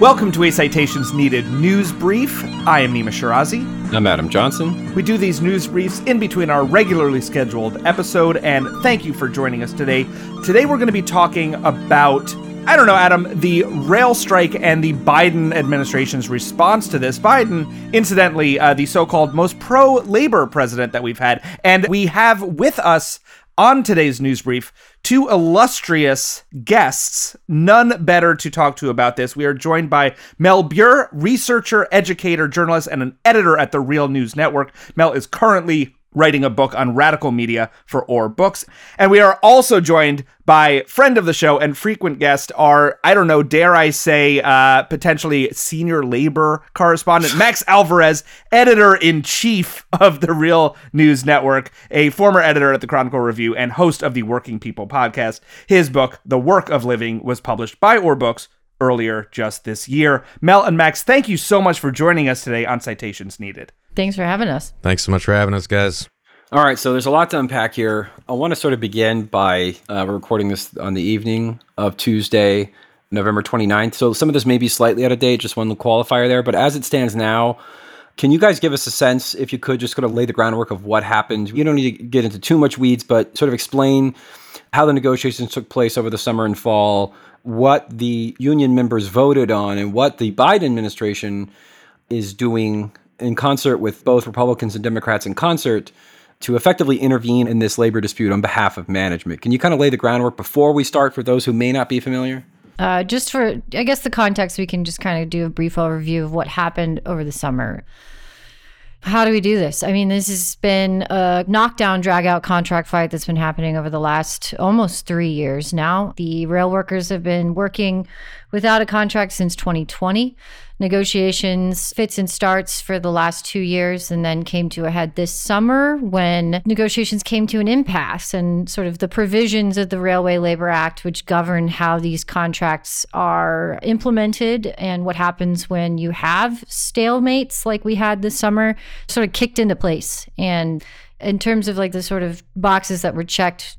Welcome to a Citations Needed News Brief. I am Nima Shirazi. I'm Adam Johnson. We do these news briefs in between our regularly scheduled episode, and thank you for joining us today. Today we're going to be talking about, I don't know, Adam, the rail strike and the Biden administration's response to this. Biden, incidentally, the so-called most pro-labor president that we've had. And we have with us on today's news brief, two illustrious guests, none better to talk to about this. We are joined by Mel Buer, researcher, educator, journalist, and an editor at The Real News Network. Mel is currently writing a book on radical media for Or Books. And we are also joined by friend of the show and frequent guest, our, I don't know, dare I say, potentially senior labor correspondent, Max Alvarez, editor-in-chief of The Real News Network, a former editor at The Chronicle Review and host of the Working People podcast. His book, The Work of Living, was published by Or Books earlier just this year. Mel and Max, thank you so much for joining us today on Citations Needed. Thanks for having us. Thanks so much for having us, guys. All right, so there's a lot to unpack here. I want to sort of begin by we're recording this on the evening of Tuesday, November 29th. So some of this may be slightly out of date, just one qualifier there. But as it stands now, can you guys give us a sense, if you could, just kind of lay the groundwork of what happened? You don't need to get into too much weeds, but sort of explain how the negotiations took place over the summer and fall, what the union members voted on, and what the Biden administration is doing in concert with both Republicans and Democrats in concert to effectively intervene in this labor dispute on behalf of management. Can you kind of lay the groundwork before we start for those who may not be familiar? Just for, I guess, the context, we can just kind of do a brief overview of what happened over the summer. How do we do this? I mean, this has been a knockdown, drag-out contract fight that's been happening over the last almost 3 years now. The rail workers have been working without a contract since 2020. Negotiations, fits and starts for the last 2 years, and then came to a head this summer when negotiations came to an impasse, and sort of the provisions of the Railway Labor Act, which govern how these contracts are implemented and what happens when you have stalemates like we had this summer, sort of kicked into place. And in terms of like the sort of boxes that were checked,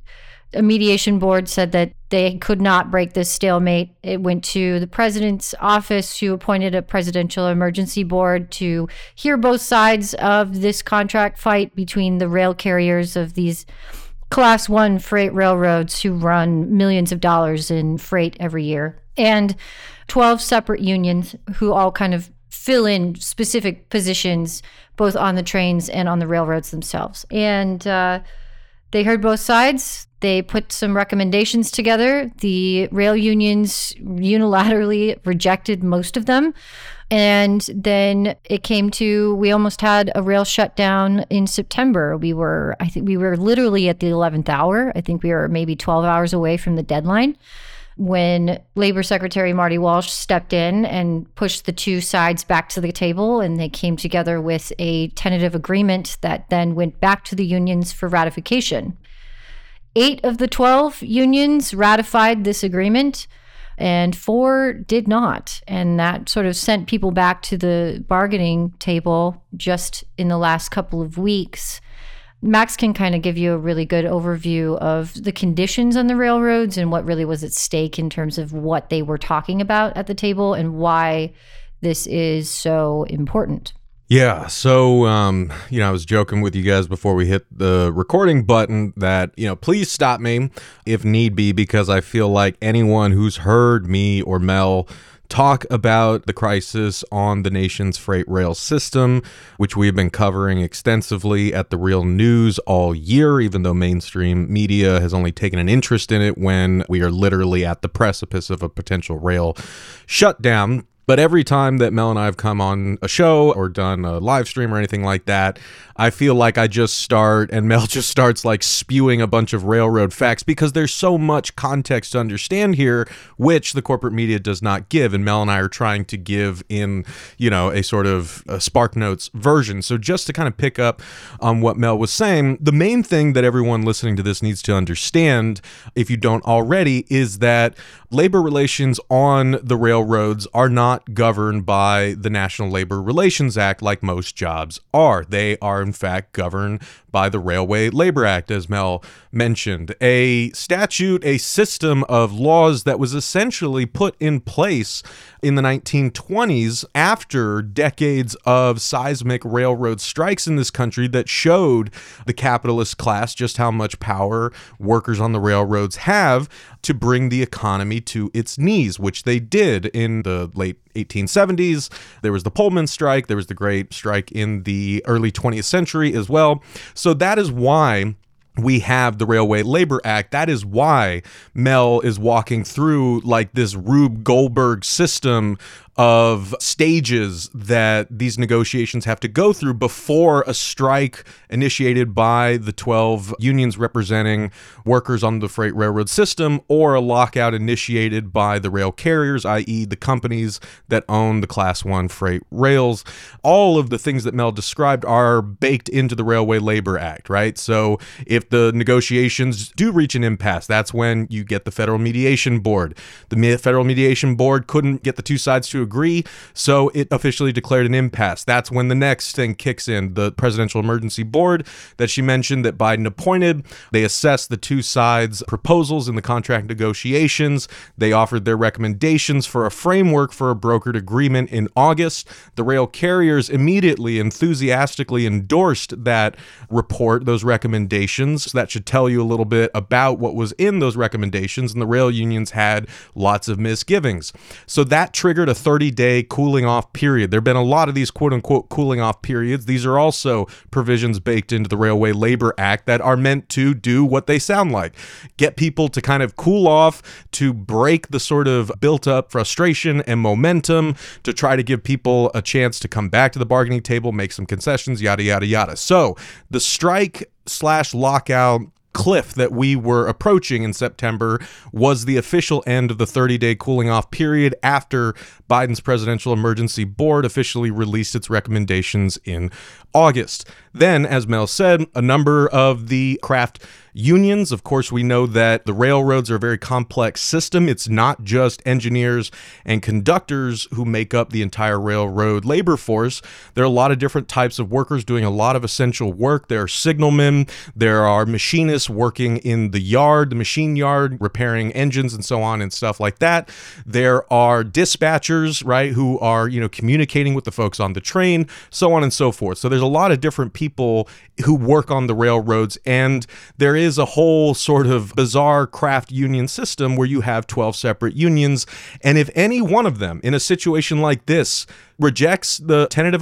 a mediation board said that they could not break this stalemate. It went to the president's office, who appointed a presidential emergency board to hear both sides of this contract fight between the rail carriers of these class one freight railroads who run millions of dollars in freight every year, and 12 separate unions who all kind of fill in specific positions, both on the trains and on the railroads themselves. And they heard both sides. They put some recommendations together. The rail unions unilaterally rejected most of them. And then it came to, we almost had a rail shutdown in September. I think we were literally at the 11th hour. I think we were maybe 12 hours away from the deadline when Labor Secretary Marty Walsh stepped in and pushed the two sides back to the table, and they came together with a tentative agreement that then went back to the unions for ratification. 8 of the 12 unions ratified this agreement, and 4 did not. And that sort of sent people back to the bargaining table just in the last couple of weeks. Max can kind of give you a really good overview of the conditions on the railroads and what really was at stake in terms of what they were talking about at the table and why this is so important. Yeah. So, I was joking with you guys before we hit the recording button that, please stop me if need be, because I feel like anyone who's heard me or Mel talk about the crisis on the nation's freight rail system, which we've been covering extensively at The Real News all year, even though mainstream media has only taken an interest in it when we are literally at the precipice of a potential rail shutdown. But every time that Mel and I have come on a show or done a live stream or anything like that, I feel like I just start, and Mel just starts like spewing a bunch of railroad facts, because there's so much context to understand here, which the corporate media does not give. And Mel and I are trying to give in, a sort of a SparkNotes version. So just to kind of pick up on what Mel was saying, the main thing that everyone listening to this needs to understand, if you don't already, is that labor relations on the railroads are not not governed by the National Labor Relations Act like most jobs are. They are, in fact, governed by the Railway Labor Act, as Mel mentioned, a statute, a system of laws that was essentially put in place in the 1920s after decades of seismic railroad strikes in this country that showed the capitalist class just how much power workers on the railroads have to bring the economy to its knees, which they did in the late 1870s. There was the Pullman strike. There was the Great Strike in the early 20th century as well. So that is why we have the Railway Labor Act. That is why Mel is walking through like this Rube Goldberg system of stages that these negotiations have to go through before a strike initiated by the 12 unions representing workers on the freight railroad system, or a lockout initiated by the rail carriers, i.e. the companies that own the Class 1 freight rails. All of the things that Mel described are baked into the Railway Labor Act, right? So if the negotiations do reach an impasse, that's when you get the Federal Mediation Board. The Federal Mediation Board couldn't get the two sides to agree, so it officially declared an impasse. That's when the next thing kicks in, the Presidential Emergency Board that she mentioned that Biden appointed. They assessed the two sides' proposals in the contract negotiations. They offered their recommendations for a framework for a brokered agreement in August. The rail carriers immediately, enthusiastically endorsed that report, those recommendations. So that should tell you a little bit about what was in those recommendations, and the rail unions had lots of misgivings. So that triggered a 30-day cooling-off period. There have been a lot of these quote-unquote cooling-off periods. These are also provisions baked into the Railway Labor Act that are meant to do what they sound like, get people to kind of cool off, to break the sort of built-up frustration and momentum, to try to give people a chance to come back to the bargaining table, make some concessions, yada, yada, yada. So the strike/lockout cliff that we were approaching in September was the official end of the 30-day cooling-off period after Biden's Presidential Emergency Board officially released its recommendations in August. Then, as Mel said, a number of the craft unions. Of course, we know that the railroads are a very complex system. It's not just engineers and conductors who make up the entire railroad labor force. There are a lot of different types of workers doing a lot of essential work. There are signalmen. There are machinists working in the yard, the machine yard, repairing engines and so on and stuff like that. There are dispatchers, right, who are, communicating with the folks on the train, so on and so forth. So there's a lot of different people who work on the railroads, and there is a whole sort of bizarre craft union system where you have 12 separate unions, and if any one of them in a situation like this rejects the tentative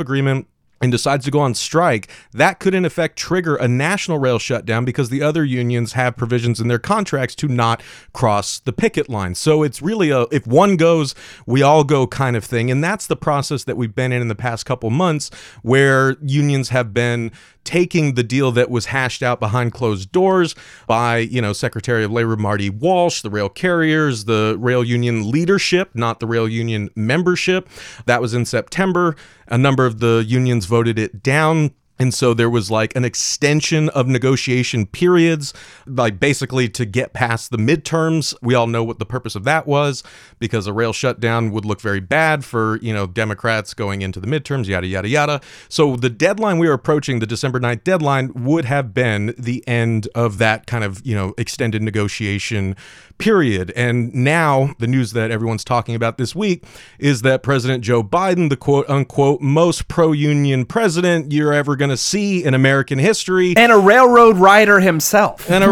agreement and decides to go on strike, that could in effect trigger a national rail shutdown because the other unions have provisions in their contracts to not cross the picket line. So it's really a if one goes, we all go kind of thing. And that's the process that we've been in the past couple months, where unions have been taking the deal that was hashed out behind closed doors by, Secretary of Labor Marty Walsh, the rail carriers, the rail union leadership, not the rail union membership. That was in September. A number of the unions voted it down. And so there was like an extension of negotiation periods, like basically to get past the midterms. We all know what the purpose of that was, because a rail shutdown would look very bad for, Democrats going into the midterms, yada, yada, yada. So the deadline we were approaching, the December 9th deadline, would have been the end of that kind of, extended negotiation period. And now the news that everyone's talking about this week is that President Joe Biden, the quote unquote most pro-union president you're ever going to see in American history, and a railroad rider himself, and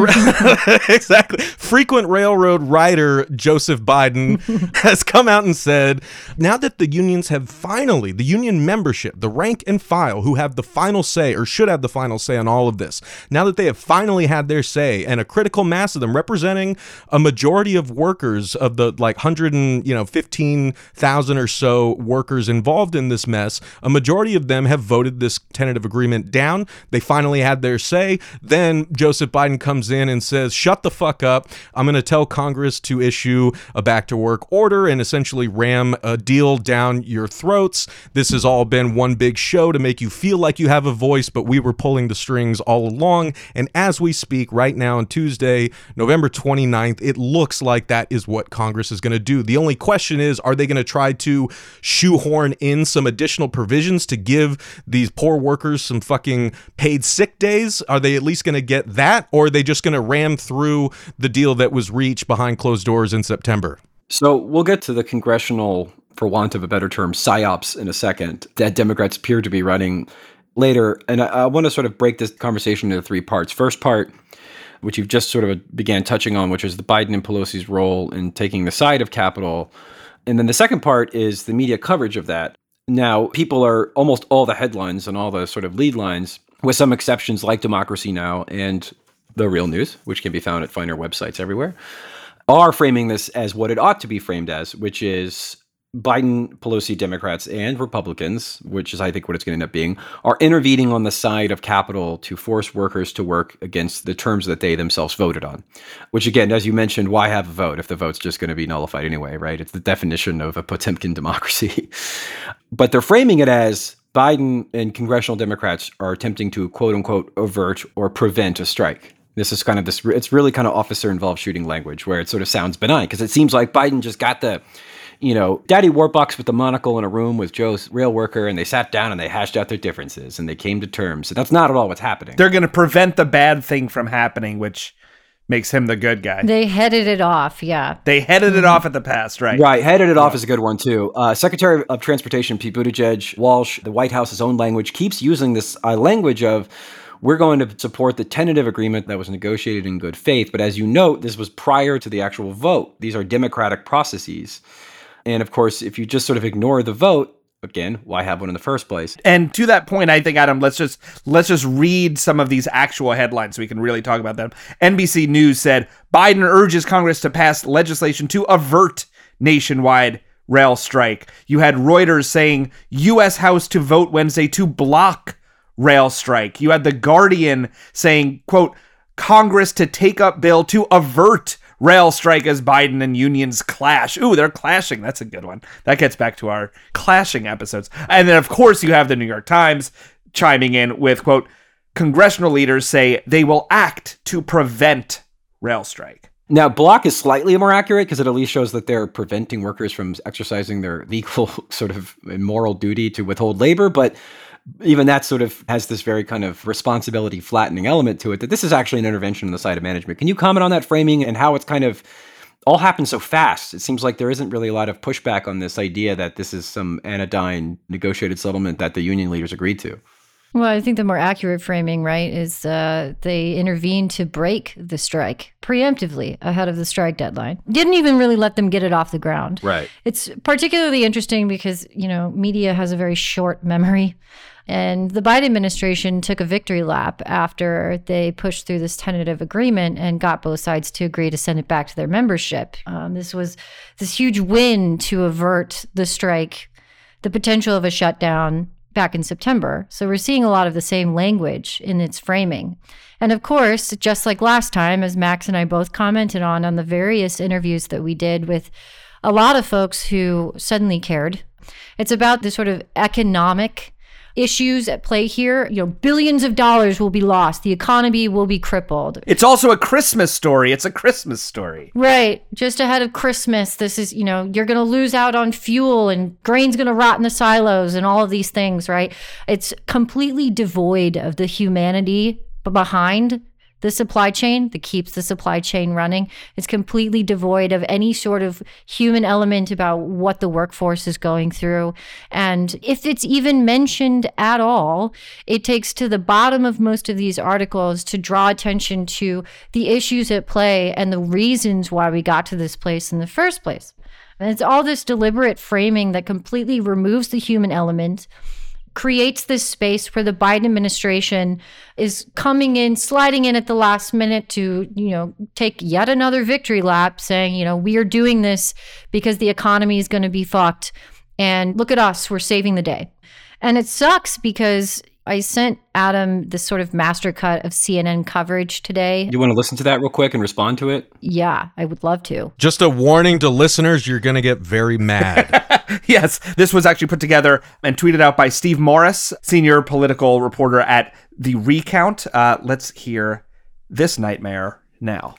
exactly frequent railroad rider Joseph Biden has come out and said, now that the unions have finally, the union membership, the rank and file, who have the final say or should have the final say on all of this, now that they have finally had their say, and a critical mass of them representing a majority of workers, of the 115,000 or so workers involved in this mess, a majority of them have voted this tentative agreement agreement down. They finally had their say. Then Joseph Biden comes in and says, shut the fuck up. I'm going to tell Congress to issue a back to work order and essentially ram a deal down your throats. This has all been one big show to make you feel like you have a voice, but we were pulling the strings all along. And as we speak right now on Tuesday, November 29th, it looks like that is what Congress is going to do. The only question is, are they going to try to shoehorn in some additional provisions to give these poor workers some fucking paid sick days? Are they at least going to get that? Or are they just going to ram through the deal that was reached behind closed doors in September? So we'll get to the congressional, for want of a better term, psyops in a second that Democrats appear to be running later. And I want to sort of break this conversation into three parts. First part, which you've just sort of began touching on, which is the Biden and Pelosi's role in taking the side of Capitol. And then the second part is the media coverage of that. Now, people are almost all the headlines and all the sort of lead lines, with some exceptions like Democracy Now! And The Real News, which can be found at finer websites everywhere, are framing this as what it ought to be framed as, which is Biden, Pelosi, Democrats, and Republicans, which is, I think, what it's going to end up being, are intervening on the side of Capitol to force workers to work against the terms that they themselves voted on. Which, again, as you mentioned, why have a vote if the vote's just going to be nullified anyway, right? It's the definition of a Potemkin democracy. But they're framing it as Biden and congressional Democrats are attempting to, quote unquote, avert or prevent a strike. This is kind of this, it's really kind of officer-involved shooting language where it sort of sounds benign because it seems like Biden just got the, you know, Daddy Warbucks with the monocle in a room with Joe's rail worker, and they sat down and they hashed out their differences and they came to terms. So that's not at all what's happening. They're going to prevent the bad thing from happening, which makes him the good guy. They headed it off, yeah. They headed it off at the pass, right? Right, headed it off is a good one, too. Secretary of Transportation Pete Buttigieg, Walsh, the White House's own language, keeps using this language of, we're going to support the tentative agreement that was negotiated in good faith. But as you note, this was prior to the actual vote. These are democratic processes. And of course, if you just sort of ignore the vote, again, why have one in the first place? And to that point, I think, Adam, let's just read some of these actual headlines so we can really talk about them. NBC News said, Biden urges Congress to pass legislation to avert nationwide rail strike. You had Reuters saying, U.S. House to vote Wednesday to block rail strike. You had The Guardian saying, quote, Congress to take up bill to avert rail strike as Biden and unions clash. Ooh, they're clashing. That's a good one. That gets back to our clashing episodes. And then, of course, you have the New York Times chiming in with, quote, congressional leaders say they will act to prevent rail strike. Now, block is slightly more accurate because it at least shows that they're preventing workers from exercising their legal sort of moral duty to withhold labor. But even that sort of has this very kind of responsibility flattening element to it, that this is actually an intervention on the side of management. Can you comment on that framing and how it's kind of all happened so fast? It seems like there isn't really a lot of pushback on this idea that this is some anodyne negotiated settlement that the union leaders agreed to. Well, I think the more accurate framing, right, is they intervened to break the strike preemptively ahead of the strike deadline. Didn't even really let them get it off the ground. Right. It's particularly interesting because, you know, media has a very short memory. And the Biden administration took a victory lap after they pushed through this tentative agreement and got both sides to agree to send it back to their membership. This was this huge win to avert the strike, the potential of a shutdown back in September. So we're seeing a lot of the same language in its framing. And of course, just like last time, as Max and I both commented on the various interviews that we did with a lot of folks who suddenly cared, it's about the sort of economic issues at play here. You know, billions of dollars will be lost. The economy will be crippled. It's also a Christmas story. It's a Christmas story. Right. Just ahead of Christmas, this is, you know, you're going to lose out on fuel and grain's going to rot in the silos and all of these things, right? It's completely devoid of the humanity behind the supply chain that keeps the supply chain running. It's completely devoid of any sort of human element about what the workforce is going through. And if it's even mentioned at all, it takes to the bottom of most of these articles to draw attention to the issues at play and the reasons why we got to this place in the first place. And it's all this deliberate framing that completely removes the human element, creates this space where the Biden administration is coming in, sliding in at the last minute to, you know, take yet another victory lap, saying, you know, we are doing this because the economy is going to be fucked. And look at us, we're saving the day. And it sucks because I sent Adam this sort of master cut of CNN coverage today. Do you want to listen to that real quick and respond to it? Yeah, I would love to. Just a warning to listeners, you're going to get very mad. Yes, this was actually put together and tweeted out by Steve Morris, senior political reporter at The Recount. Let's hear this nightmare now.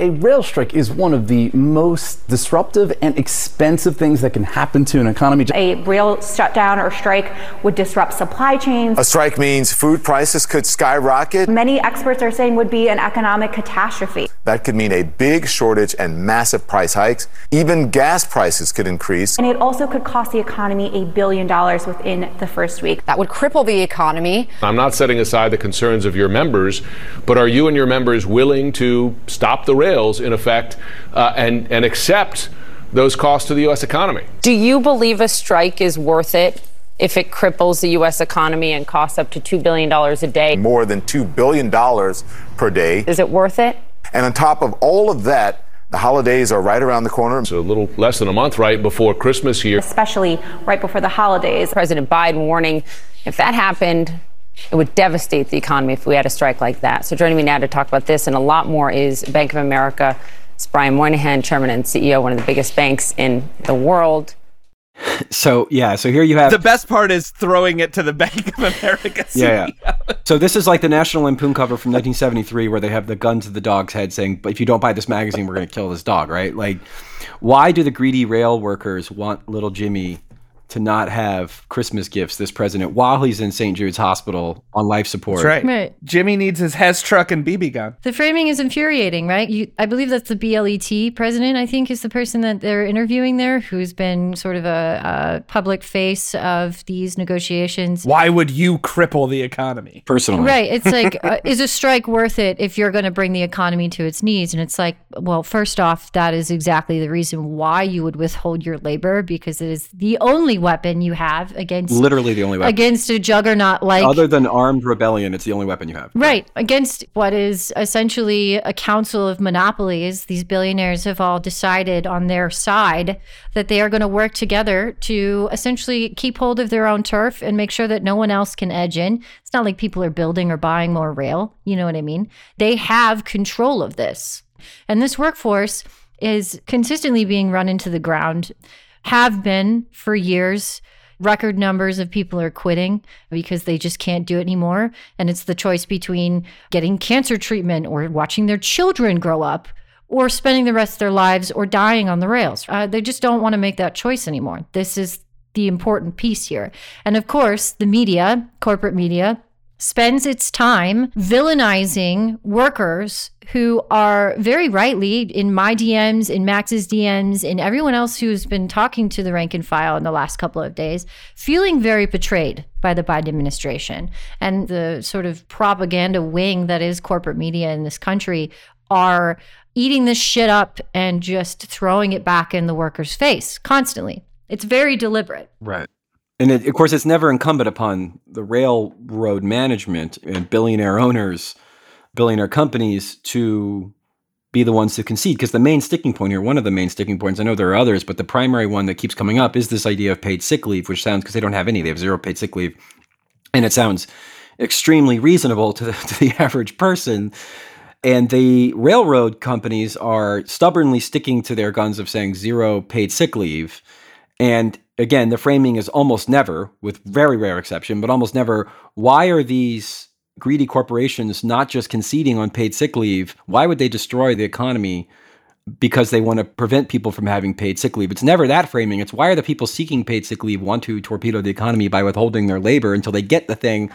A rail strike is one of the most disruptive and expensive things that can happen to an economy. A rail shutdown or strike would disrupt supply chains. A strike means food prices could skyrocket. Many experts are saying would be an economic catastrophe. That could mean a big shortage and massive price hikes. Even gas prices could increase. And it also could cost the economy $1 billion within the first week. That would cripple the economy. I'm not setting aside the concerns of your members, but are you and your members willing to stop the rails, in effect, and accept those costs to the U.S. economy? Do you believe a strike is worth it if it cripples the U.S. economy and costs up to $2 billion a day? More than $2 billion per day. Is it worth it? And on top of all of that, the holidays are right around the corner. It's a little less than a month right before Christmas here. Especially right before the holidays. President Biden warning, if that happened, it would devastate the economy if we had a strike like that. So joining me now to talk about this and a lot more is Bank of America. It's Brian Moynihan, chairman and CEO, one of the biggest banks in the world. So here you have... The best part is throwing it to the Bank of America CEO. Yeah. So this is like the National Lampoon cover from 1973 where they have the gun to the dog's head saying, but if you don't buy this magazine, we're going to kill this dog, right? Like, why do the greedy rail workers want little Jimmy to not have Christmas gifts this president while he's in St. Jude's Hospital on life support? That's right. Jimmy needs his Hess truck and BB gun. The framing is infuriating, right? I believe that's the BLET president, I think, is the person that they're interviewing there, who's been sort of a public face of these negotiations. Why would you cripple the economy? Personally. Right. It's like, is a strike worth it if you're going to bring the economy to its knees? And it's like, well, first off, that is exactly the reason why you would withhold your labor, because it is the only weapon you have against, literally the only weapon against a juggernaut like, other than armed rebellion, it's the only weapon you have, right, against what is essentially a council of monopolies. These billionaires have all decided on their side that they are going to work together to essentially keep hold of their own turf and make sure that no one else can edge in. It's not like people are building or buying more rail, you know what I mean? They have control of this, and this workforce is consistently being run into the ground. Have been for years. Record numbers of people are quitting because they just can't do it anymore. And it's the choice between getting cancer treatment or watching their children grow up or spending the rest of their lives or dying on the rails. They just don't want to make that choice anymore. This is the important piece here. And of course, the media, corporate media, spends its time villainizing workers who are very rightly in my DMs, in Max's DMs, in everyone else who's been talking to the rank and file in the last couple of days, feeling very betrayed by the Biden administration. And the sort of propaganda wing that is corporate media in this country are eating this shit up and just throwing it back in the worker's face constantly. It's very deliberate. Right. And it, of course, it's never incumbent upon the railroad management and billionaire owners, billionaire companies to be the ones to concede. Because the main sticking point here, one of the main sticking points, I know there are others, but the primary one that keeps coming up is this idea of paid sick leave, which sounds, because they don't have any, they have zero paid sick leave. And it sounds extremely reasonable to the average person. And the railroad companies are stubbornly sticking to their guns of saying zero paid sick leave. And again, the framing is almost never, with very rare exception, but almost never, why are these greedy corporations not just conceding on paid sick leave? Why would they destroy the economy because they want to prevent people from having paid sick leave? It's never that framing. It's why are the people seeking paid sick leave want to torpedo the economy by withholding their labor until they get the thing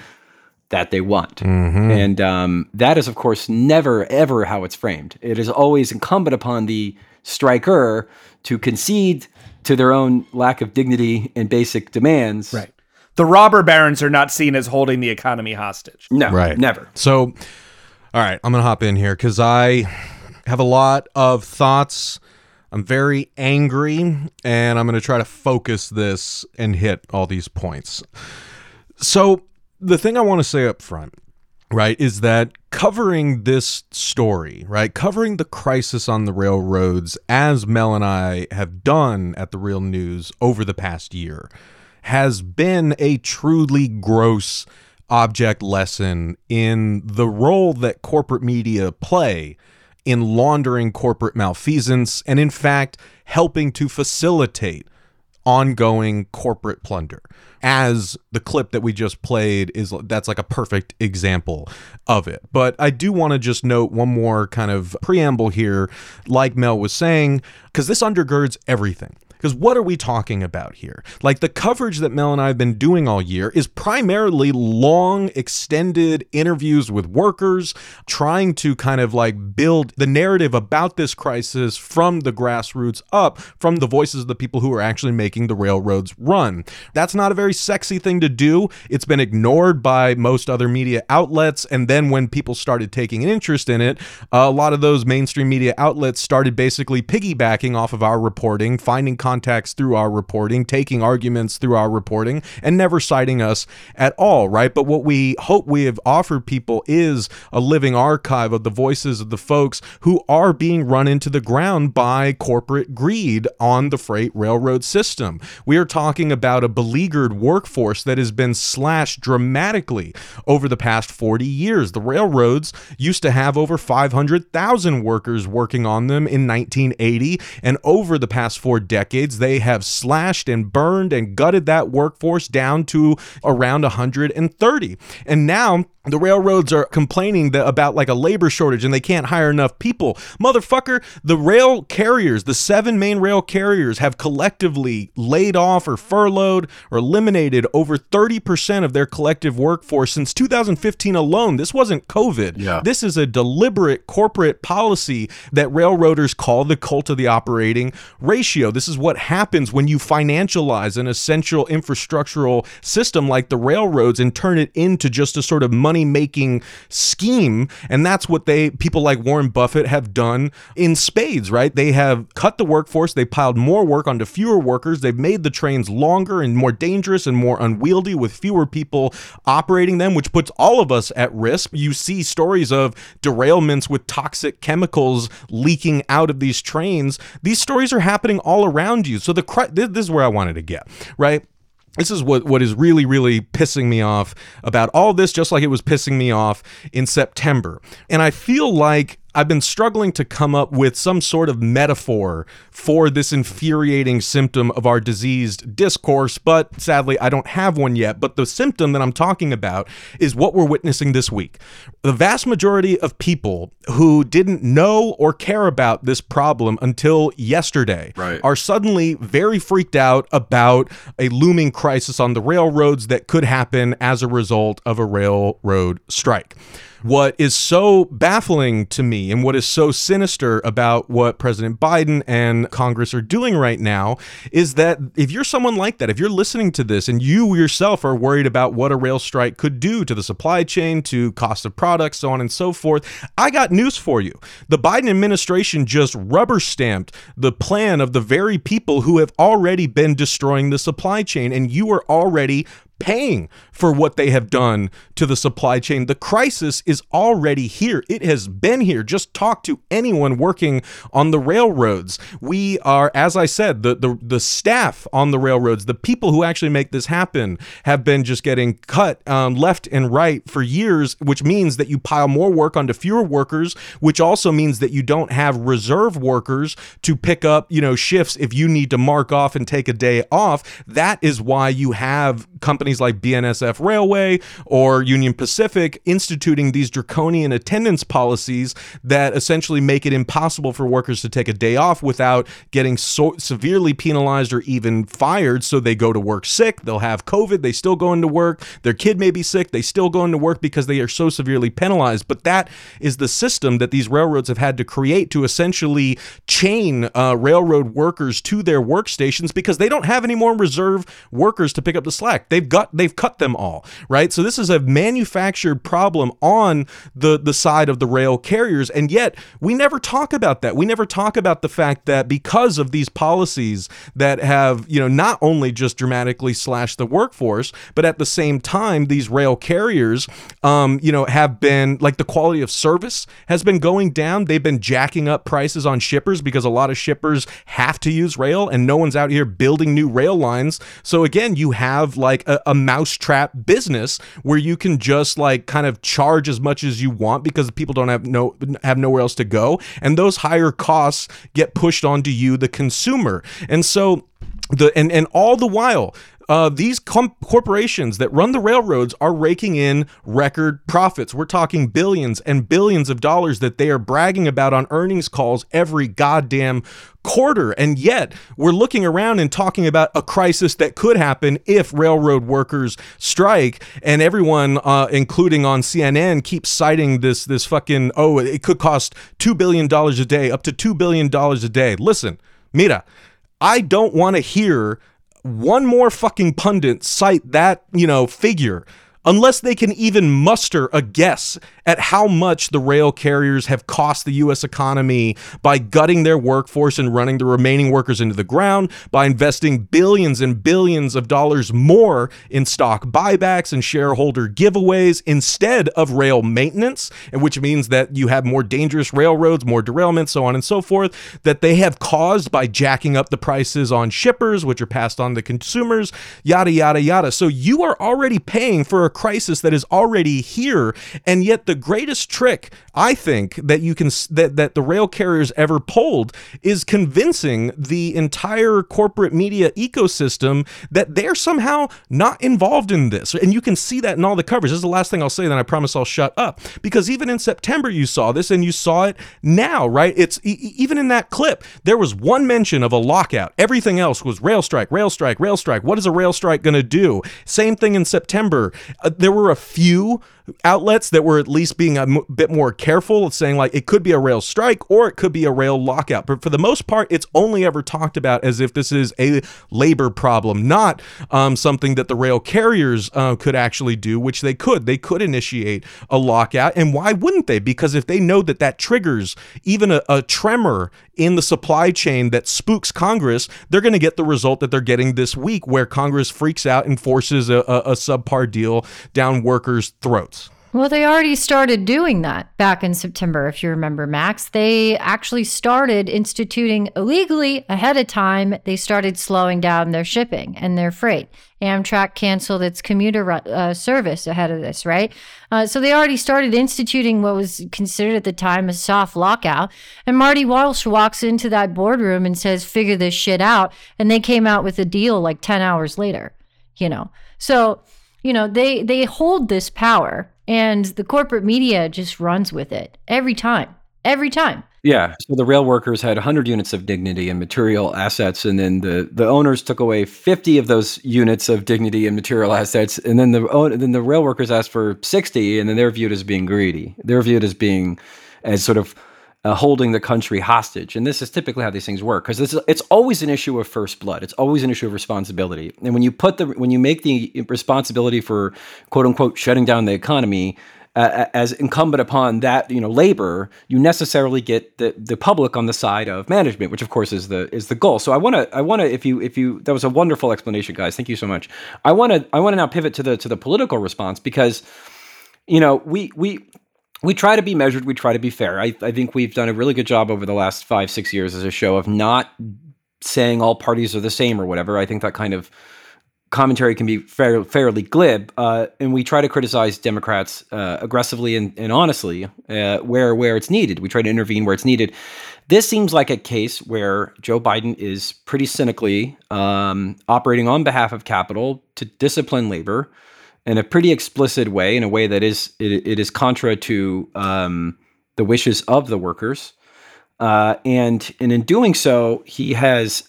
that they want. Mm-hmm. And that is, of course, never, ever how it's framed. It is always incumbent upon the striker to concede to their own lack of dignity and basic demands. Right. The robber barons are not seen as holding the economy hostage. No, right. Never. So, all right, I'm going to hop in here because I have a lot of thoughts. I'm very angry, and I'm going to try to focus this and hit all these points. So the thing I want to say up front, right, is that covering this story, right, covering the crisis on the railroads, as Mel and I have done at The Real News over the past year, has been a truly gross object lesson in the role that corporate media play in laundering corporate malfeasance and, in fact, helping to facilitate ongoing corporate plunder. As the clip that we just played is, that's like a perfect example of it. But I do want to just note one more kind of preamble here, like Mel was saying, because this undergirds everything. Because what are we talking about here? Like, the coverage that Mel and I have been doing all year is primarily long, extended interviews with workers, trying to kind of like build the narrative about this crisis from the grassroots up, from the voices of the people who are actually making the railroads run. That's not a very sexy thing to do. It's been ignored by most other media outlets. And then when people started taking an interest in it, a lot of those mainstream media outlets started basically piggybacking off of our reporting, finding contacts through our reporting, taking arguments through our reporting, and never citing us at all, right? But what we hope we have offered people is a living archive of the voices of the folks who are being run into the ground by corporate greed on the freight railroad system. We are talking about a beleaguered workforce that has been slashed dramatically over the past 40 years. The railroads used to have over 500,000 workers working on them in 1980, and over the past 4 decades, they have slashed and burned and gutted that workforce down to around 130. And now the railroads are complaining about like a labor shortage and they can't hire enough people. Motherfucker, the rail carriers, the 7 main rail carriers have collectively laid off or furloughed or eliminated over 30% of their collective workforce since 2015 alone. This wasn't COVID. Yeah. This is a deliberate corporate policy that railroaders call the cult of the operating ratio. This is what happens when you financialize an essential infrastructural system like the railroads and turn it into just a sort of money-making scheme. And that's what people like Warren Buffett have done in spades, right? They have cut the workforce. They piled more work onto fewer workers. They've made the trains longer and more dangerous and more unwieldy with fewer people operating them, which puts all of us at risk. You see stories of derailments with toxic chemicals leaking out of these trains. These stories are happening all around you. So this is where I wanted to get, right? This is what is really, really pissing me off about all this, just like it was pissing me off in September. And I feel like I've been struggling to come up with some sort of metaphor for this infuriating symptom of our diseased discourse, but sadly, I don't have one yet. But the symptom that I'm talking about is what we're witnessing this week. The vast majority of people who didn't know or care about this problem until yesterday are suddenly very freaked out about a looming crisis on the railroads that could happen as a result of a railroad strike. What is so baffling to me and what is so sinister about what President Biden and Congress are doing right now is that if you're someone like that, if you're listening to this and you yourself are worried about what a rail strike could do to the supply chain, to cost of products, so on and so forth, I got news for you. The Biden administration just rubber stamped the plan of the very people who have already been destroying the supply chain, and you are already paying for what they have done to the supply chain. The crisis is already here. It has been here. Just talk to anyone working on the railroads. We are, as I said, the staff on the railroads, the people who actually make this happen, have been just getting cut left and right for years, which means that you pile more work onto fewer workers, which also means that you don't have reserve workers to pick up, shifts if you need to mark off and take a day off. That is why you have companies like BNSF Railway or Union Pacific instituting these draconian attendance policies that essentially make it impossible for workers to take a day off without getting severely penalized or even fired. So they go to work sick, they'll have COVID, they still go into work, their kid may be sick, they still go into work because they are so severely penalized. But that is the system that these railroads have had to create to essentially chain railroad workers to their workstations because they don't have any more reserve workers to pick up the slack. They've cut them all, right? So this is a manufactured problem on the side of the rail carriers. And yet we never talk about that. We never talk about the fact that because of these policies that have, not only just dramatically slashed the workforce, but at the same time, these rail carriers, have been, like, the quality of service has been going down. They've been jacking up prices on shippers because a lot of shippers have to use rail and no one's out here building new rail lines. So again, you have like a a mousetrap business where you can just like kind of charge as much as you want because people don't have nowhere else to go. And those higher costs get pushed onto you, the consumer. And so all the while, these corporations that run the railroads are raking in record profits. We're talking billions and billions of dollars that they are bragging about on earnings calls every goddamn quarter. And yet we're looking around and talking about a crisis that could happen if railroad workers strike. And everyone, including on CNN, keeps citing this fucking, it could cost $2 billion a day, up to $2 billion a day. Listen, mira, I don't want to hear one more fucking pundit cite that, figure, unless they can even muster a guess at how much the rail carriers have cost the U.S. economy by gutting their workforce and running the remaining workers into the ground, by investing billions and billions of dollars more in stock buybacks and shareholder giveaways instead of rail maintenance, which means that you have more dangerous railroads, more derailments, so on and so forth, that they have caused by jacking up the prices on shippers, which are passed on to consumers, yada, yada, yada. So you are already paying for a crisis that is already here, and yet the greatest trick I think that that the rail carriers ever pulled is convincing the entire corporate media ecosystem that they're somehow not involved in this. And you can see that in all the coverage. This is the last thing I'll say, then I promise I'll shut up, because even in September you saw this, and you saw it now, right? It's even in that clip there was one mention of a lockout. Everything else was rail strike. What is a rail strike going to do? Same thing in September. There were a few outlets that were at least being a bit more careful of saying, like, it could be a rail strike or it could be a rail lockout. But for the most part, it's only ever talked about as if this is a labor problem, not something that the rail carriers could actually do, which they could. They could initiate a lockout. And why wouldn't they? Because if they know that triggers even a tremor in the supply chain that spooks Congress, they're going to get the result that they're getting this week, where Congress freaks out and forces a subpar deal down workers' throats. Well, they already started doing that back in September, if you remember, Max. They actually started instituting illegally ahead of time. They started slowing down their shipping and their freight. Amtrak canceled its commuter service ahead of this, right? So they already started instituting what was considered at the time a soft lockout. And Marty Walsh walks into that boardroom and says, figure this shit out. And they came out with a deal like 10 hours later, So, they hold this power. And the corporate media just runs with it every time. Yeah. So the rail workers had 100 units of dignity and material assets. And then the owners took away 50 of those units of dignity and material assets. And then the rail workers asked for 60. And then they're viewed as being greedy. They're viewed as being holding the country hostage. And this is typically how these things work, because it's always an issue of first blood. It's always an issue of responsibility. And when you make the responsibility for quote unquote shutting down the economy as incumbent upon that, labor, you necessarily get the public on the side of management, which of course is the goal. So I want to, if you, that was a wonderful explanation, guys. Thank you so much. I want to now pivot to the political response, because we try to be measured. We try to be fair. I think we've done a really good job over the last 5-6 years as a show of not saying all parties are the same or whatever. I think that kind of commentary can be fairly glib. And we try to criticize Democrats aggressively and honestly where it's needed. We try to intervene where it's needed. This seems like a case where Joe Biden is pretty cynically operating on behalf of capital to discipline labor in a pretty explicit way, in a way that is contra to the wishes of the workers, and in doing so, he has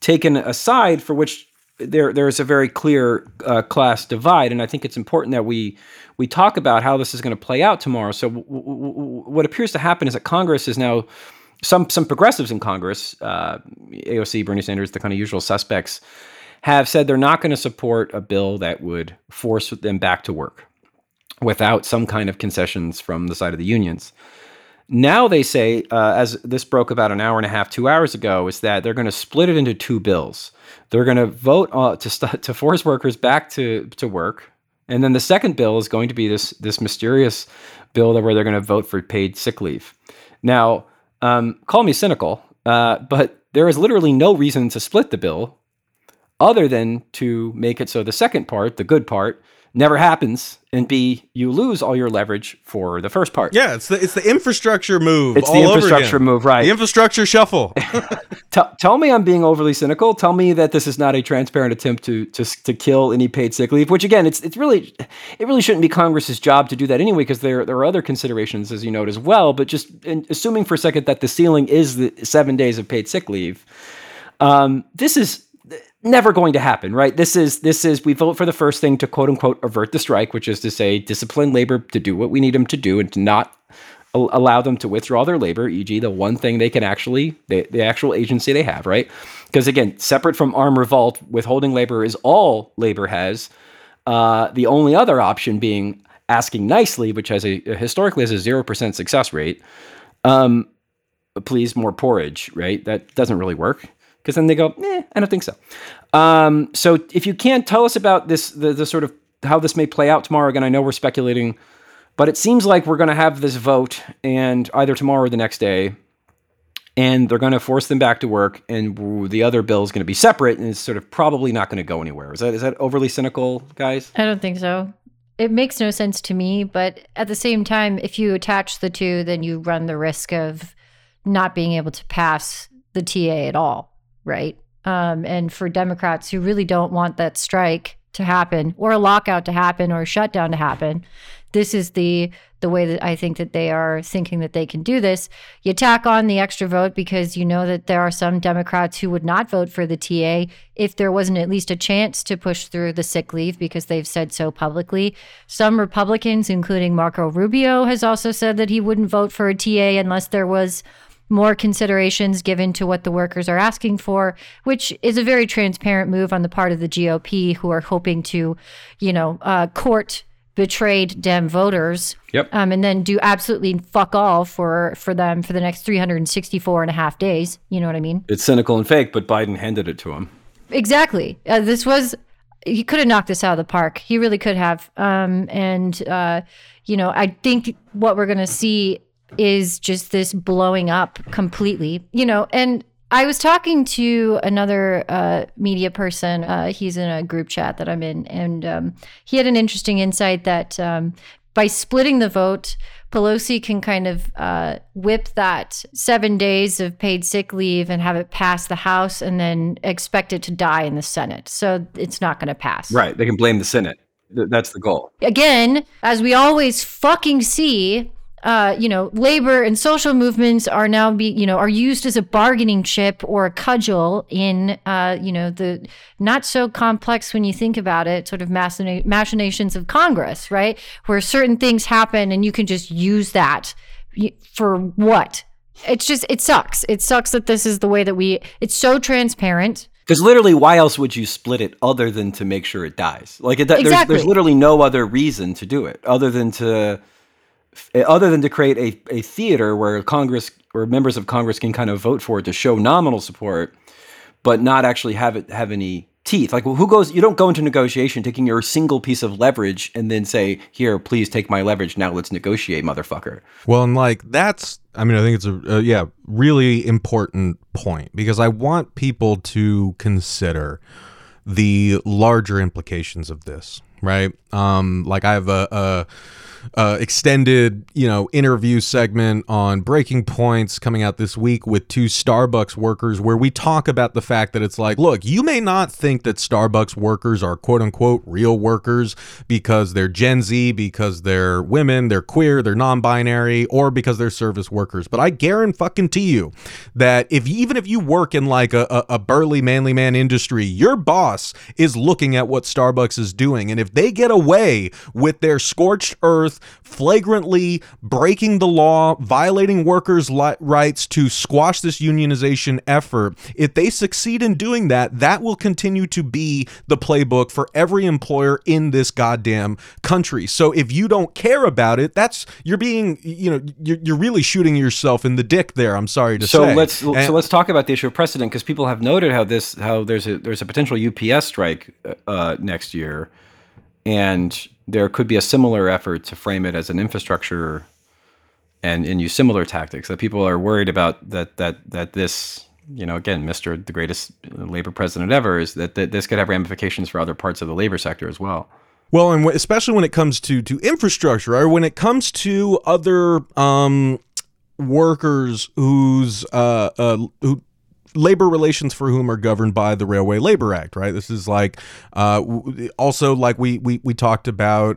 taken a side for which there is a very clear class divide. And I think it's important that we talk about how this is going to play out tomorrow. So what appears to happen is that Congress is now some progressives in Congress, AOC, Bernie Sanders, the kind of usual suspects, have said they're not going to support a bill that would force them back to work without some kind of concessions from the side of the unions. Now they say, as this broke about an hour and a half, 2 hours ago, is that they're going to split it into two bills. They're going to vote to force workers back to work. And then the second bill is going to be this mysterious bill where they're going to vote for paid sick leave. Now, call me cynical, but there is literally no reason to split the bill other than to make it so the second part, the good part, never happens, and B, you lose all your leverage for the first part. Yeah, it's the infrastructure move. It's the infrastructure move, right? The infrastructure shuffle. Tell me I'm being overly cynical. Tell me that this is not a transparent attempt to kill any paid sick leave. Which again, it really shouldn't be Congress's job to do that anyway, because there are other considerations, as you note as well. But just assuming for a second that the ceiling is the 7 days of paid sick leave, this is never going to happen, right? This is we vote for the first thing to quote unquote avert the strike, which is to say discipline labor to do what we need them to do and to not allow them to withdraw their labor, e.g. the one thing they can actually, the actual agency they have, right? Because again, separate from armed revolt, withholding labor is all labor has. The only other option being asking nicely, which has historically has a 0% success rate. Please, more porridge, right? That doesn't really work. Because then they go, I don't think so. So if you can't tell us about this, the sort of how this may play out tomorrow, again, I know we're speculating, but it seems like we're going to have this vote and either tomorrow or the next day, and they're going to force them back to work, and the other bill is going to be separate, and it's sort of probably not going to go anywhere. Is that overly cynical, guys? I don't think so. It makes no sense to me, but at the same time, if you attach the two, then you run the risk of not being able to pass the TA at all. Right. And for Democrats who really don't want that strike to happen or a lockout to happen or a shutdown to happen, this is the way that I think that they are thinking that they can do this. You tack on the extra vote because you know that there are some Democrats who would not vote for the TA if there wasn't at least a chance to push through the sick leave because they've said so publicly. Some Republicans, including Marco Rubio, has also said that he wouldn't vote for a TA unless there was more considerations given to what the workers are asking for, which is a very transparent move on the part of the GOP, who are hoping to, court betrayed Dem voters. Yep. And then do absolutely fuck all for them for the next 364 and a half days. You know what I mean? It's cynical and fake, but Biden handed it to him. Exactly. He could have knocked this out of the park. He really could have. I think what we're going to see is just this blowing up completely, and I was talking to another media person. He's in a group chat that I'm in, and he had an interesting insight that by splitting the vote, Pelosi can kind of whip that 7 days of paid sick leave and have it pass the House and then expect it to die in the Senate. So it's not going to pass. Right. They can blame the Senate. That's the goal. Again, as we always fucking see, labor and social movements are now are used as a bargaining chip or a cudgel in, the not so complex when you think about it, sort of machinations of Congress, right? Where certain things happen and you can just use that for what? It's just, it sucks. It sucks that this is the way that it's so transparent. Because literally, why else would you split it other than to make sure it dies? Exactly. There's literally no other reason to do it other than to create a theater where Congress or members of Congress can kind of vote for it to show nominal support, but not actually have any teeth. Like, well, you don't go into negotiation taking your single piece of leverage and then say, here, please take my leverage. Now let's negotiate, motherfucker. Well, and I think it's a really important point, because I want people to consider the larger implications of this, right? I have a extended, interview segment on Breaking Points coming out this week with two Starbucks workers, where we talk about the fact that it's like, look, you may not think that Starbucks workers are quote unquote real workers because they're Gen Z, because they're women, they're queer, they're non-binary, or because they're service workers. But I guarantee you that even if you work in like a burly manly man industry, your boss is looking at what Starbucks is doing. And if they get away with their scorched earth, flagrantly breaking the law, violating workers' rights to squash this unionization effort, if they succeed in doing that, that will continue to be the playbook for every employer in this goddamn country. So if you don't care about it, you're really shooting yourself in the dick there. I'm sorry to say. So let's talk about the issue of precedent, because people have noted how there's a potential UPS strike next year, and there could be a similar effort to frame it as an infrastructure and use similar tactics, that people are worried about that this you know, again, Mr. the greatest labor president ever, is that, this could have ramifications for other parts of the labor sector as well. Well, and especially when it comes to infrastructure, or when it comes to other workers whose who labor relations for whom are governed by the Railway Labor Act, right? This is like also like we talked about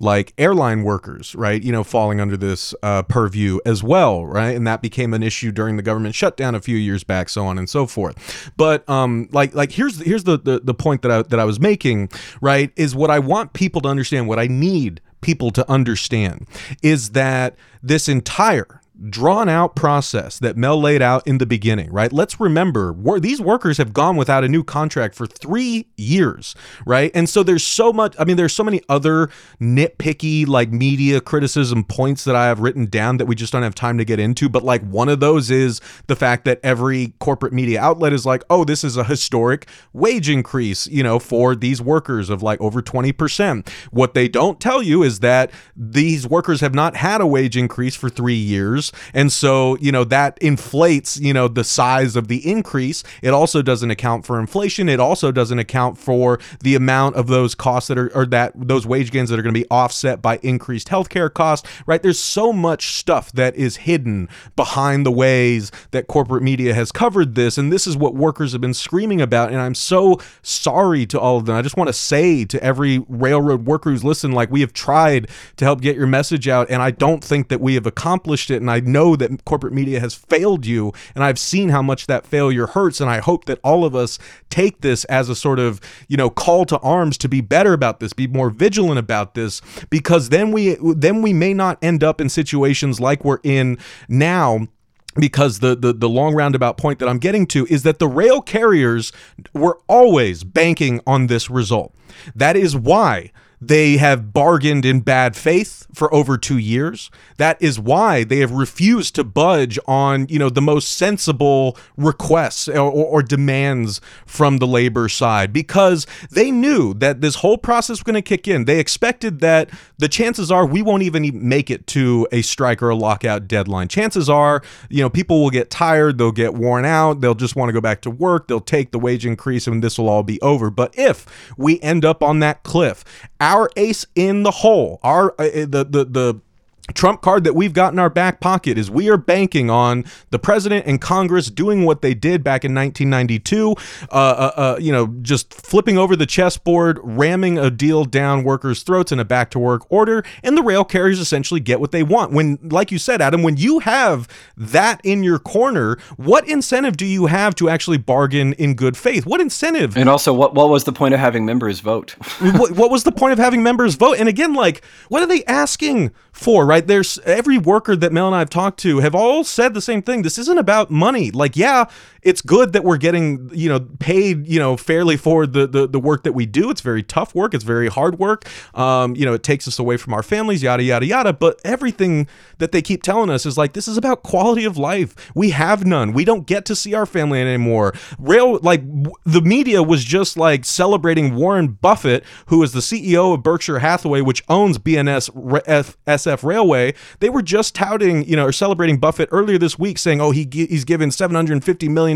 like airline workers, right? You know, falling under this purview as well, right? And that became an issue during the government shutdown a few years back, so on and so forth. But like here's the point that I was making, right? Is what I want people to understand, what I need people to understand, is that this entire drawn out process that Mel laid out in the beginning, right? Let's remember, these workers have gone without a new contract for 3 years, right? And so there's so much, I mean, there's so many other nitpicky like media criticism points that I have written down that we just don't have time to get into. But like one of those is the fact that every corporate media outlet is like, oh, this is a historic wage increase, you know, for these workers of like over 20%. What they don't tell you is that these workers have not had a wage increase for 3 years. And so, you know, that inflates, you know, the size of the increase. It also doesn't account for inflation. It also doesn't account for the amount of those costs that are, or that those wage gains that are going to be offset by increased healthcare costs, right? There's so much stuff that is hidden behind the ways that corporate media has covered this. And this is what workers have been screaming about. And I'm so sorry to all of them. I just want to say to every railroad worker who's listened, like, we have tried to help get your message out, and I don't think that we have accomplished it. And I know that corporate media has failed you, and I've seen how much that failure hurts, and I hope that all of us take this as a sort of, you know, call to arms to be better about this, be more vigilant about this, because then we may not end up in situations like we're in now. Because the long roundabout point that I'm getting to is that the rail carriers were always banking on this result. That is why they have bargained in bad faith for over 2 years. That is why they have refused to budge on, you know, the most sensible requests or demands from the labor side, because they knew that this whole process was going to kick in. They expected that the chances are we won't even make it to a strike or a lockout deadline. Chances are, you know, people will get tired, they'll get worn out, they'll just want to go back to work, they'll take the wage increase, and this will all be over. But if we end up on that cliff, our ace in the hole, our the trump card that we've got in our back pocket, is we are banking on the president and Congress doing what they did back in 1992, you know, just flipping over the chessboard, ramming a deal down workers' throats in a back to work order, and the rail carriers essentially get what they want. When, like you said, Adam, when you have that in your corner, what incentive do you have to actually bargain in good faith? What incentive? And also, what was the point of having members vote? What was the point of having members vote? And again, like, what are they asking for, right? There's every worker that Mel and I've talked to have all said the same thing. This isn't about money. Like, yeah, it's good that we're getting, you know, paid, you know, fairly for the work that we do. It's very tough work. It's very hard work. You know, it takes us away from our families, yada, yada, yada. But everything that they keep telling us is like, this is about quality of life. We have none. We don't get to see our family anymore. The media was just like celebrating Warren Buffett, who is the CEO of Berkshire Hathaway, which owns BNSF Railway. They were just touting, you know, or celebrating Buffett earlier this week, saying, oh, he's given $750 million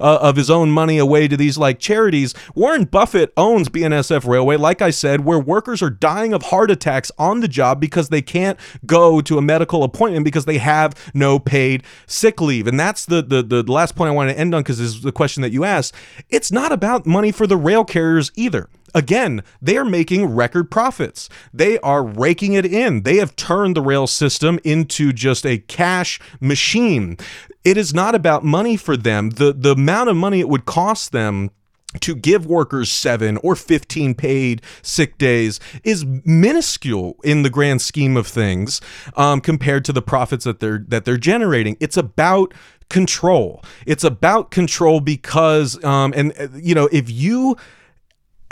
of his own money away to these like charities. Warren Buffett owns BNSF Railway, like I said, where workers are dying of heart attacks on the job because they can't go to a medical appointment because they have no paid sick leave. And that's the last point I wanted to end on, because this is the question that you asked. It's not about money for the rail carriers either. Again, they are making record profits. They are raking it in. They have turned the rail system into just a cash machine. It is not about money for them. The amount of money it would cost them to give workers 7 or 15 paid sick days is minuscule in the grand scheme of things, compared to the profits that they're generating. It's about control. It's about control because, and you know, if you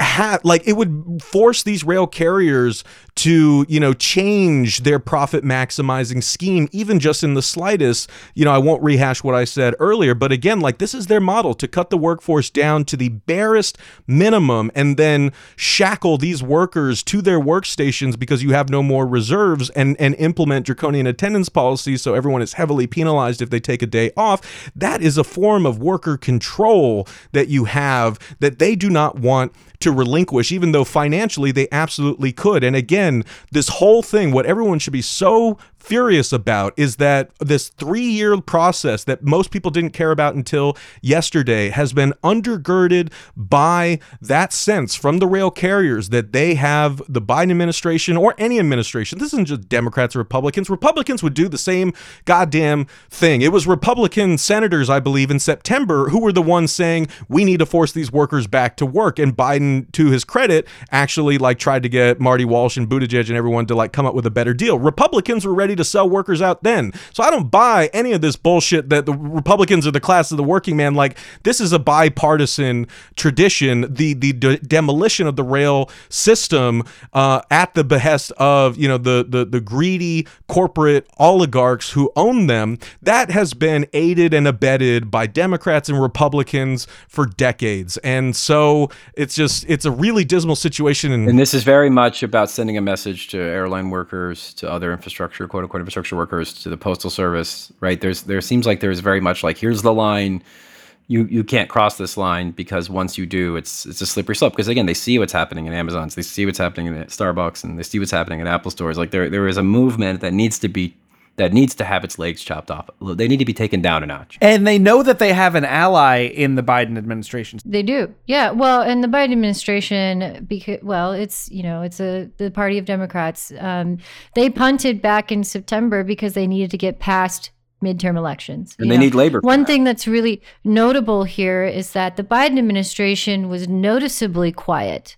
it would force these rail carriers to, you know, change their profit maximizing scheme, even just in the slightest. You know, I won't rehash what I said earlier, but again, like, this is their model, to cut the workforce down to the barest minimum and then shackle these workers to their workstations because you have no more reserves, and implement draconian attendance policies so everyone is heavily penalized if they take a day off. That is a form of worker control that you have that they do not want to relinquish, even though financially they absolutely could. And again, this whole thing, what everyone should be so furious about is that this 3-year process that most people didn't care about until yesterday has been undergirded by that sense from the rail carriers that they have the Biden administration, or any administration. This isn't just Democrats or Republicans. Republicans would do the same goddamn thing. It was Republican senators, I believe, in September who were the ones saying, we need to force these workers back to work. And Biden, to his credit, actually like tried to get Marty Walsh and Buttigieg and everyone to like come up with a better deal. Republicans were ready to sell workers out then. So I don't buy any of this bullshit that the Republicans are the class of the working man. Like, this is a bipartisan tradition, the demolition of the rail system at the behest of, you know, the greedy corporate oligarchs who own them. That has been aided and abetted by Democrats and Republicans for decades. And so it's a really dismal situation. And this is very much about sending a message to airline workers, to other infrastructure, quote unquote, infrastructure workers, to the Postal Service, right? There seems like there's very much like, here's the line, you can't cross this line, because once you do, it's a slippery slope. Because again, they see what's happening in Amazon, they see what's happening in Starbucks, and they see what's happening in Apple stores. Like there is a movement that needs to have its legs chopped off. They need to be taken down a notch. And they know that they have an ally in the Biden administration. They do. Yeah. Well, and the Biden administration, because, well, it's, you know, it's the party of Democrats. They punted back in September because they needed to get past midterm elections. And they need labor. One thing that's really notable here is that the Biden administration was noticeably quiet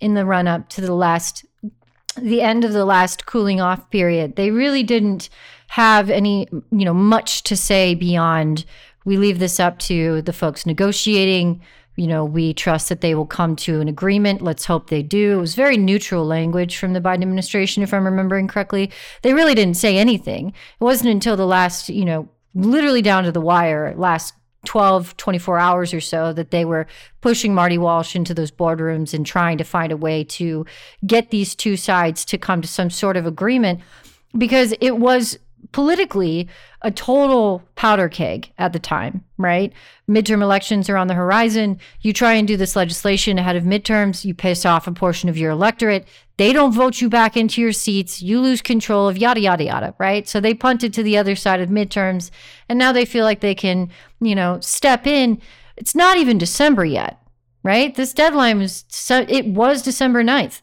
in the run up to the end of the last cooling off period. They really didn't have any, you know, much to say beyond, we leave this up to the folks negotiating, you know, we trust that they will come to an agreement, let's hope they do. It was very neutral language from the Biden administration, if I'm remembering correctly. They really didn't say anything. It wasn't until the last, you know, literally down to the wire, last 12, 24 hours or so, that they were pushing Marty Walsh into those boardrooms and trying to find a way to get these two sides to come to some sort of agreement, because it was politically a total powder keg at the time, right? Midterm elections are on the horizon. You try and do this legislation ahead of midterms, you piss off a portion of your electorate. They don't vote you back into your seats. You lose control of yada, yada, yada, right? So they punted to the other side of midterms, and now they feel like they can, you know, step in. It's not even December yet, right? This deadline was December 9th.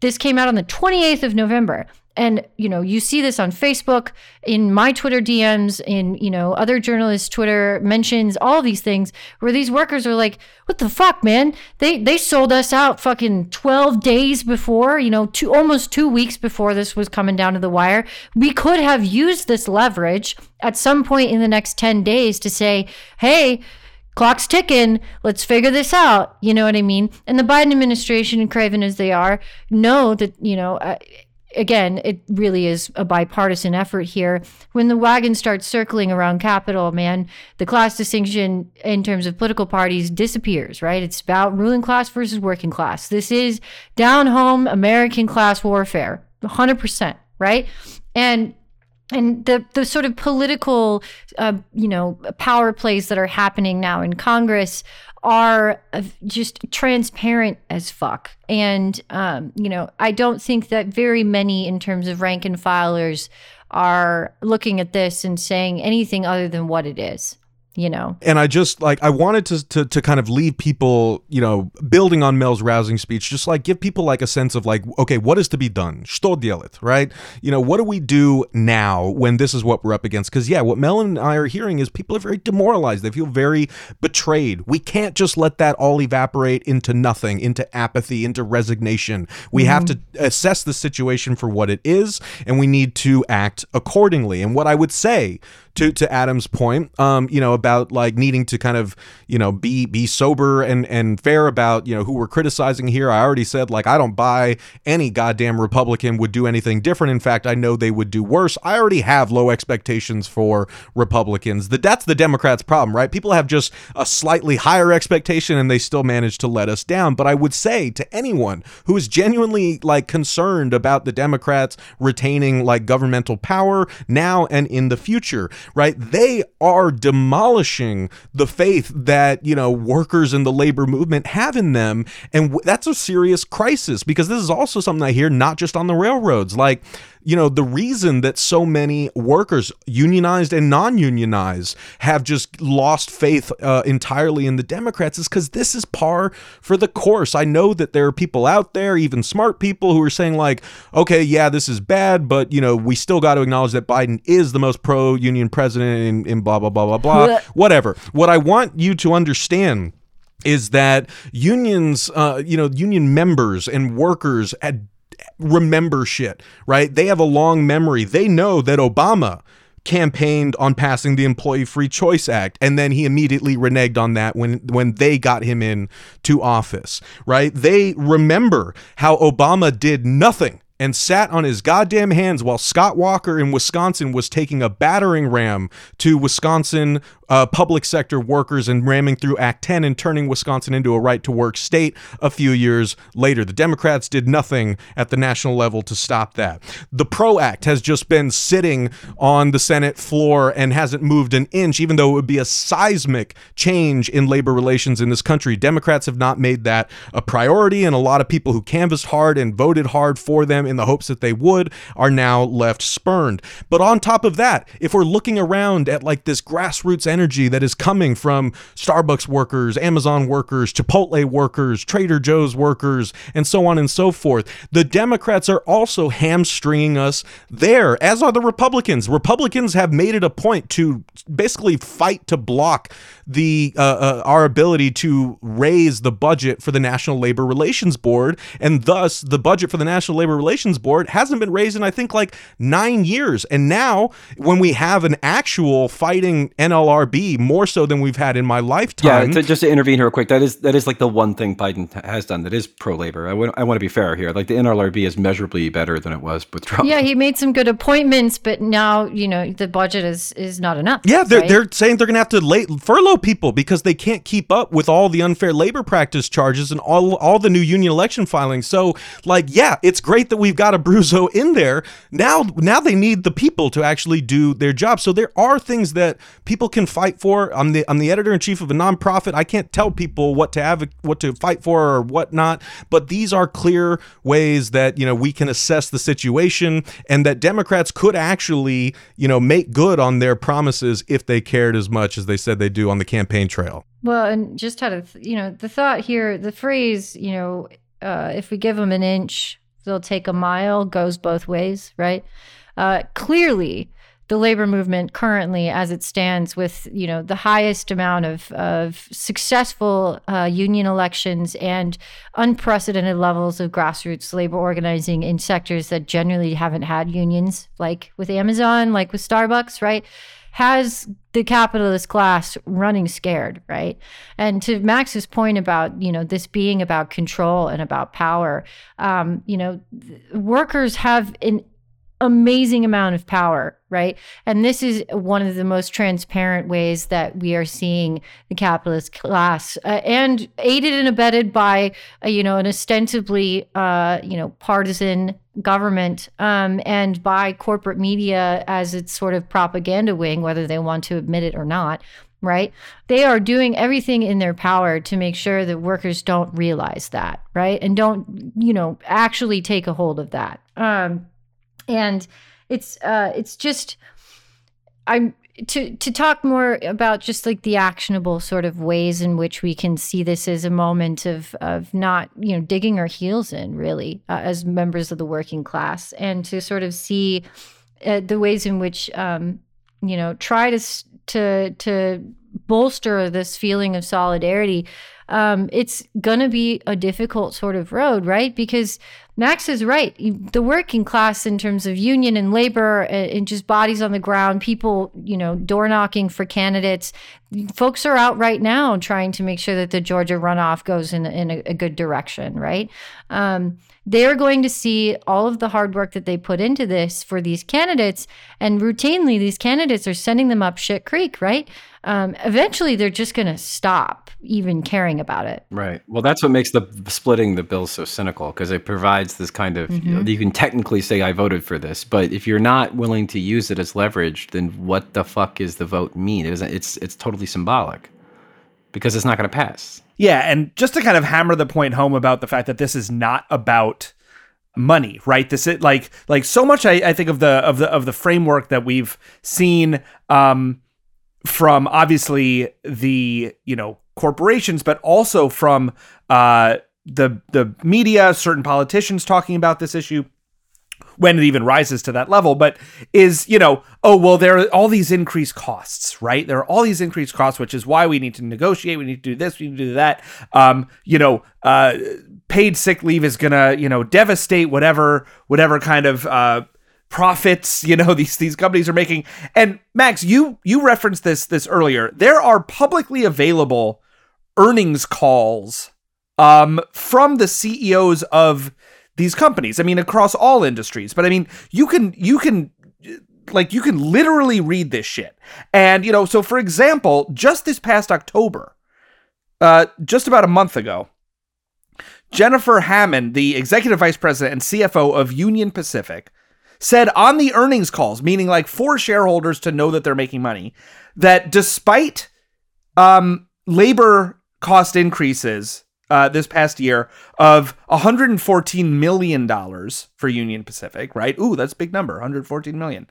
This came out on the 28th of November. And, you know, you see this on Facebook, in my Twitter DMs, in, you know, other journalists' Twitter mentions, all these things where these workers are like, what the fuck, man? They sold us out fucking 12 days before, you know, almost 2 weeks before this was coming down to the wire. We could have used this leverage at some point in the next 10 days to say, hey, clock's ticking, let's figure this out. You know what I mean? And the Biden administration, craven as they are, know that, you know... Again, it really is a bipartisan effort here. When the wagon starts circling around Capitol, man, the class distinction in terms of political parties disappears, right? It's about ruling class versus working class. This is down home American class warfare, 100%, right? And the sort of political, you know, power plays that are happening now in Congress are just transparent as fuck. And, you know, I don't think that very many in terms of rank and filers are looking at this and saying anything other than what it is. You know, and I just like, I wanted to kind of leave people, you know, building on Mel's rousing speech, just like give people like a sense of like, okay, what is to be done? Right? You know, what do we do now when this is what we're up against? Because yeah, what Mel and I are hearing is people are very demoralized. They feel very betrayed. We can't just let that all evaporate into nothing, into apathy, into resignation. We have to assess the situation for what it is, and we need to act accordingly. And what I would say to Adam's point, you know, about about like needing to kind of, you know, be sober and fair about, you know, who we're criticizing here. I already said, like, I don't buy any goddamn Republican would do anything different. In fact, I know they would do worse. I already have low expectations for Republicans. That's the Democrats' problem, right? People have just a slightly higher expectation and they still manage to let us down. But I would say to anyone who is genuinely like concerned about the Democrats retaining like governmental power now and in the future, right? They are demolishing the faith that, you know, workers in the labor movement have in them. And that's a serious crisis, because this is also something I hear not just on the railroads. Like, you know, the reason that so many workers, unionized and non-unionized, have just lost faith entirely in the Democrats is because this is par for the course. I know that there are people out there, even smart people, who are saying like, okay, yeah, this is bad, but, you know, we still got to acknowledge that Biden is the most pro-union president in blah, blah, blah, blah, blah, whatever. What I want you to understand is that unions, you know, union members and workers remember shit, right? They have a long memory. They know that Obama campaigned on passing the Employee Free Choice Act, and then he immediately reneged on that when they got him in to office, right? They remember how Obama did nothing and sat on his goddamn hands while Scott Walker in Wisconsin was taking a battering ram to Wisconsin public sector workers and ramming through Act 10 and turning Wisconsin into a right-to-work state a few years later. The Democrats did nothing at the national level to stop that. The PRO Act has just been sitting on the Senate floor and hasn't moved an inch, even though it would be a seismic change in labor relations in this country. Democrats have not made that a priority, and a lot of people who canvassed hard and voted hard for them in the hopes that they would are now left spurned. But on top of that, if we're looking around at like this grassroots energy that is coming from Starbucks workers, Amazon workers, Chipotle workers, Trader Joe's workers, and so on and so forth, the Democrats are also hamstringing us there, as are the Republicans. Republicans have made it a point to basically fight to block the our ability to raise the budget for the National Labor Relations Board, and thus the budget for the National Labor Relations Board hasn't been raised in, I think, like 9 years. And now when we have an actual fighting NLRB, more so than we've had in my lifetime. Yeah, just to intervene here real quick, that is like the one thing Biden has done that is pro-labor. I want to be fair here. Like, the NLRB is measurably better than it was with Trump. Yeah, he made some good appointments, but now, you know, the budget is not enough. Yeah, they're saying they're going to have to furlough people because they can't keep up with all the unfair labor practice charges and all the new union election filings. So, like, yeah, it's great that we've got a Abruzzo in there. Now they need the people to actually do their job. So there are things that people can fight for. I'm the editor-in-chief of a nonprofit. I can't tell people what to fight for or what not, but these are clear ways that, you know, we can assess the situation and that Democrats could actually, you know, make good on their promises if they cared as much as they said they do on the campaign trail. Well, and just had the thought here, the phrase, you know, if we give them an inch, they'll take a mile, goes both ways, right? Clearly, the labor movement currently, as it stands, with, you know, the highest amount of successful union elections and unprecedented levels of grassroots labor organizing in sectors that generally haven't had unions, like with Amazon, like with Starbucks, right? Has the capitalist class running scared, right? And to Max's point about, you know, this being about control and about power, you know, workers have an amazing amount of power, right? And this is one of the most transparent ways that we are seeing the capitalist class, and aided and abetted by, you know, an ostensibly, you know, partisan government, and by corporate media as its sort of propaganda wing, whether they want to admit it or not, right? They are doing everything in their power to make sure that workers don't realize that, right? And don't, you know, actually take a hold of that. And it's just, I'm to talk more about just like the actionable sort of ways in which we can see this as a moment of not, you know, digging our heels in really, as members of the working class, and to sort of see the ways in which, you know, try to bolster this feeling of solidarity. It's going to be a difficult sort of road, right? Because Max is right. The working class in terms of union and labor and just bodies on the ground, people, you know, door knocking for candidates, Folks are out right now trying to make sure that the Georgia runoff goes in a good direction, right? They're going to see all of the hard work that they put into this for these candidates. And routinely, these candidates are sending them up shit creek, right? Eventually, they're just going to stop even caring about it. Right. Well, that's what makes the splitting the bill so cynical, because it provides this kind of, you know, you can technically say, I voted for this. But if you're not willing to use it as leverage, then what the fuck is the vote mean? It's totally symbolic, because it's not going to pass. Yeah, and just to kind of hammer the point home about the fact that this is not about money, right? This is like so much. I think of the framework that we've seen from obviously the corporations, but also from the media, certain politicians talking about this issue. When it even rises to that level, but is, oh, well, there are all these increased costs, right? There are all these increased costs, which is why we need to negotiate. We need to do this. We need to do that. Paid sick leave is going to, devastate whatever kind of profits, these companies are making. And Max, you referenced this earlier. There are publicly available earnings calls from the CEOs of these companies, across all industries, but you can literally read this shit. And, so for example, just this past October, just about a month ago, Jennifer Hammond, the executive vice president and CFO of Union Pacific, said on the earnings calls, meaning like for shareholders to know that they're making money, that despite labor cost increases this past year of $114 million for Union Pacific, right? Ooh, that's a big number, $114 million.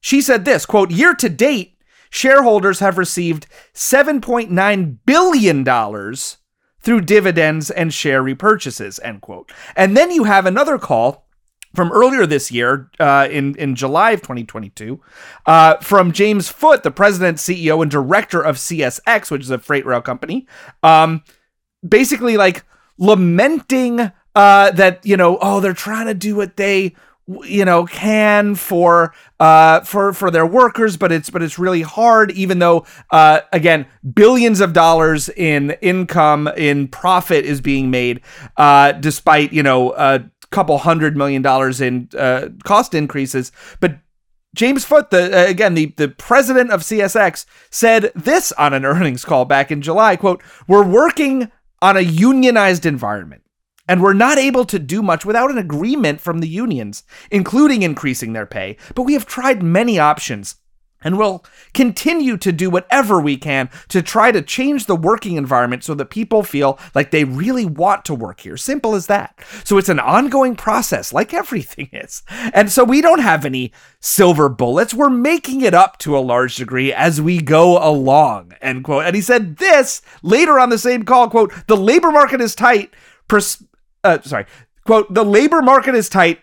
She said this, quote, year to date, shareholders have received $7.9 billion through dividends and share repurchases, end quote. And then you have another call from earlier this year, in July of 2022, from James Foote, the president, CEO, and director of CSX, which is a freight rail company, basically like lamenting that, they're trying to do what they, can for their workers, but it's really hard, even though, again, billions of dollars in income, in profit is being made, despite, a couple $100 million in cost increases. But James Foote, the president of CSX, said this on an earnings call back in July, quote, we're working on a unionized environment, and we're not able to do much without an agreement from the unions, including increasing their pay, but we have tried many options, and we'll continue to do whatever we can to try to change the working environment so that people feel like they really want to work here. Simple as that. So it's an ongoing process, like everything is. And so we don't have any silver bullets. We're making it up to a large degree as we go along, end quote. And he said this later on the same call, quote, the labor market is tight. Quote, the labor market is tight.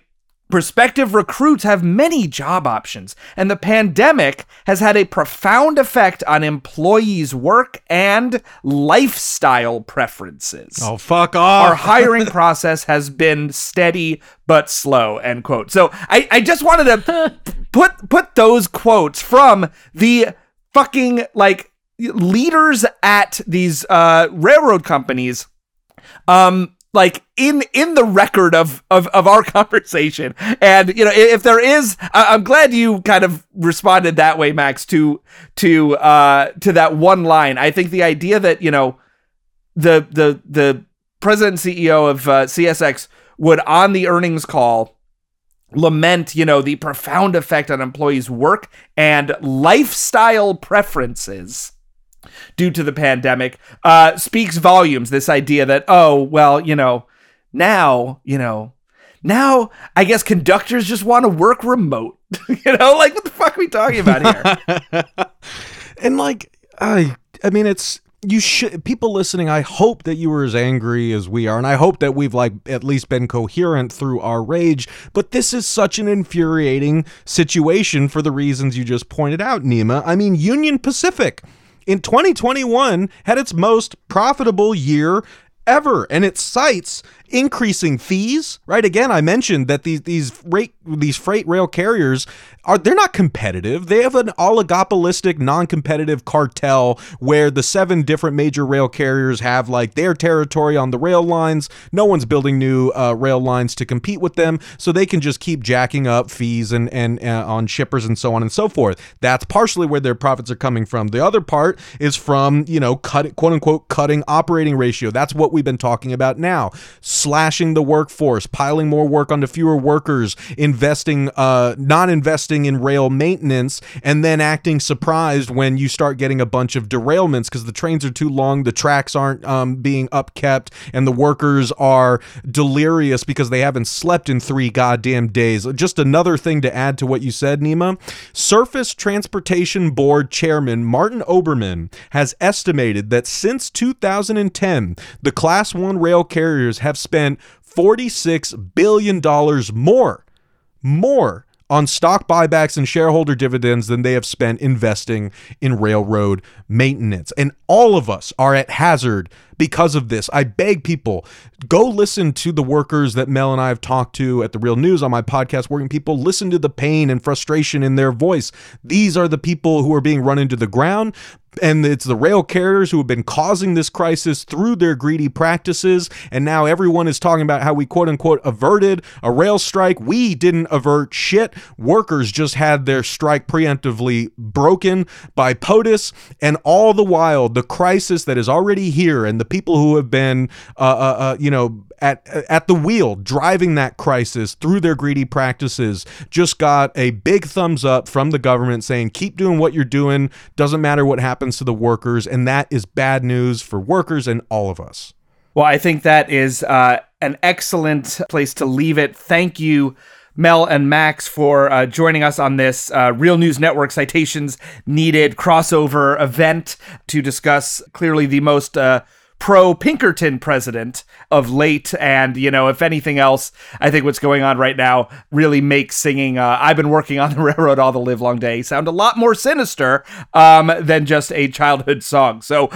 Prospective recruits have many job options, and the pandemic has had a profound effect on employees' work and lifestyle preferences. Oh, fuck off. Our hiring process has been steady but slow, end quote. So I just wanted to put those quotes from the fucking, leaders at these railroad companies, in the record of our conversation. And, if there is, I'm glad you kind of responded that way, Max, to that one line. I think the idea that, the president and CEO of CSX would on the earnings call lament, the profound effect on employees' work and lifestyle preferences due to the pandemic, speaks volumes. This idea that, now I guess conductors just want to work remote. What the fuck are we talking about here? And it's, you should, people listening, I hope that you were as angry as we are, and I hope that we've at least been coherent through our rage, but this is such an infuriating situation for the reasons you just pointed out, Nima. Union Pacific in 2021 had its most profitable year ever. And it cites increasing fees, right? Again, I mentioned that these freight rail carriers they're not competitive. They have an oligopolistic, non-competitive cartel where the 7 different major rail carriers have like their territory on the rail lines. No one's building new rail lines to compete with them, so they can just keep jacking up fees and on shippers and so on and so forth. That's partially where their profits are coming from. The other part is from, quote unquote cutting operating ratio. That's what we've been talking about now. Slashing the workforce, piling more work onto fewer workers, not investing in rail maintenance, and then acting surprised when you start getting a bunch of derailments because the trains are too long, the tracks aren't being upkept, and the workers are delirious because they haven't slept in 3 goddamn days. Just another thing to add to what you said, Nima. Surface Transportation Board Chairman Martin Oberman has estimated that since 2010, the Class 1 rail carriers have spent $46 billion more on stock buybacks and shareholder dividends than they have spent investing in railroad maintenance. And all of us are at hazard because of this. I beg people, go listen to the workers that Mel and I have talked to at The Real News on my podcast, Working People. Listen to the pain and frustration in their voice. These are the people who are being run into the ground, and it's the rail carriers who have been causing this crisis through their greedy practices. And now everyone is talking about how we, quote unquote, averted a rail strike. We didn't avert shit. Workers just had their strike preemptively broken by POTUS. And all the while, the crisis that is already here and the people who have been, at the wheel driving that crisis through their greedy practices just got a big thumbs up from the government saying, keep doing what you're doing. Doesn't matter what happens to the workers. And that is bad news for workers and all of us. Well, I think that is an excellent place to leave it. Thank you, Mel and Max, for joining us on this Real News Network Citations Needed crossover event to discuss clearly the most pro-Pinkerton president of late. And, if anything else, I think what's going on right now really makes singing I've Been Working on the Railroad All the Live Long Day sound a lot more sinister than just a childhood song. So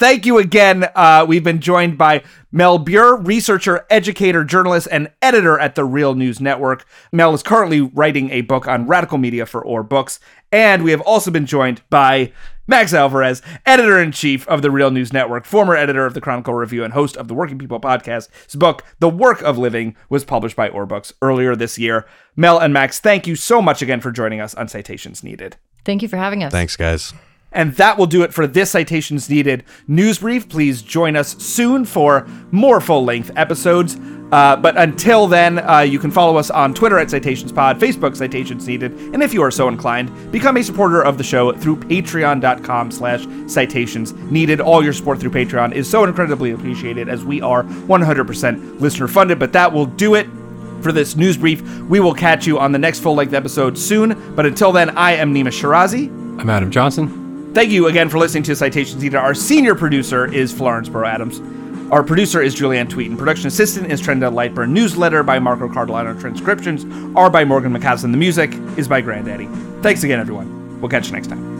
thank you again. We've been joined by Mel Buer, researcher, educator, journalist, and editor at The Real News Network. Mel is currently writing a book on radical media for Or Books. And we have also been joined by Max Alvarez, editor-in-chief of The Real News Network, former editor of The Chronicle Review, and host of the Working People podcast. His book, The Work of Living, was published by Or Books earlier this year. Mel and Max, thank you so much again for joining us on Citations Needed. Thank you for having us. Thanks, guys. And that will do it for this Citations Needed news brief. Please join us soon for more full-length episodes. But until then, you can follow us on Twitter at CitationsPod, Facebook Citations Needed, and if you are so inclined, become a supporter of the show through patreon.com/citationsneeded. All your support through Patreon is so incredibly appreciated, as we are 100% listener funded. But that will do it for this news brief. We will catch you on the next full-length episode soon. But until then, I am Nima Shirazi. I'm Adam Johnson. Thank you again for listening to Citations Needed. Our senior producer is Florence Burrow-Adams. Our producer is Julianne Tweeten. Production assistant is Trenda Lightburn. Newsletter by Marco Cardellano. Transcriptions are by Morgan McCaslin. The music is by Grandaddy. Thanks again, everyone. We'll catch you next time.